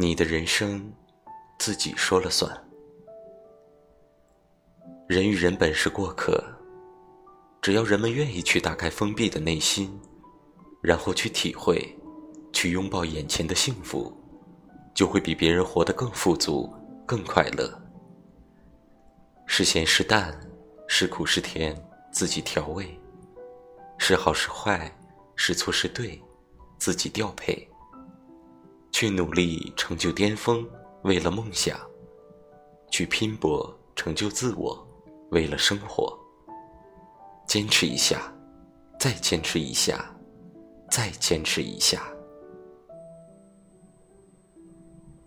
你的人生自己说了算。人与人本是过客，只要人们愿意去打开封闭的内心，然后去体会，去拥抱眼前的幸福，就会比别人活得更富足，更快乐。是咸是淡，是苦是甜，自己调味；是好是坏，是错是对，自己调配。去努力成就巅峰，为了梦想；去拼搏成就自我，为了生活。坚持一下，再坚持一下，再坚持一下。